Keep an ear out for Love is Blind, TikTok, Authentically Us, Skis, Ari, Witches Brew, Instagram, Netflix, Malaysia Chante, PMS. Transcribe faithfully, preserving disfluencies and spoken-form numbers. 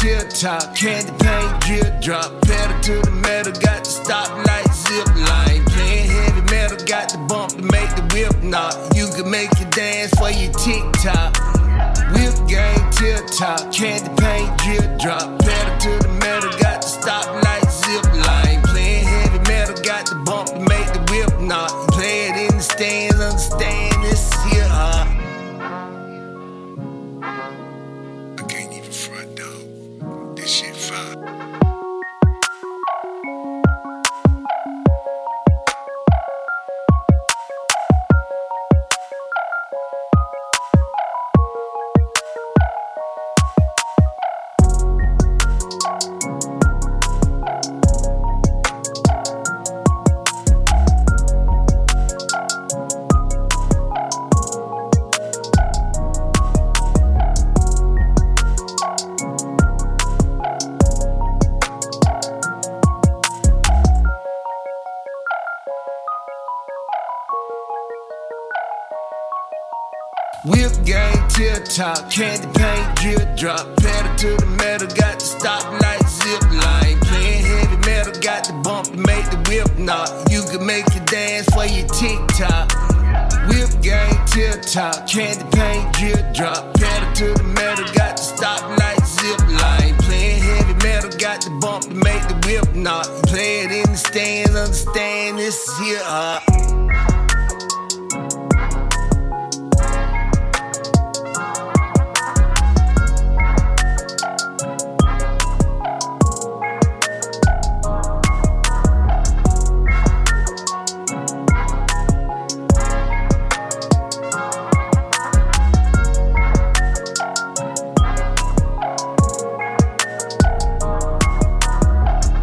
tip-top, candy paint, drip drop, pedal to the metal, got the stop light, zip line, playing heavy metal, got the bump to make the whip knock, you can make it dance for your TikTok, whip game, tip-top, candy paint, drip drop, pedal to the metal, got the stop light, zip line, playing heavy metal, got the bump to make the whip knock, play it in the stands, understand this here, huh? Whip game, tip-top, candy paint, drip drop, pedal to the metal, got the stop light, zip line, playing heavy metal, got the bump to make the whip knock, you can make it dance for your TikTok. Whip game, tip-top, candy paint, drip drop, pedal to the metal, got the stop light, zip line, playing heavy metal, got the bump to make the whip knock, play it in the stands, understand this here, uh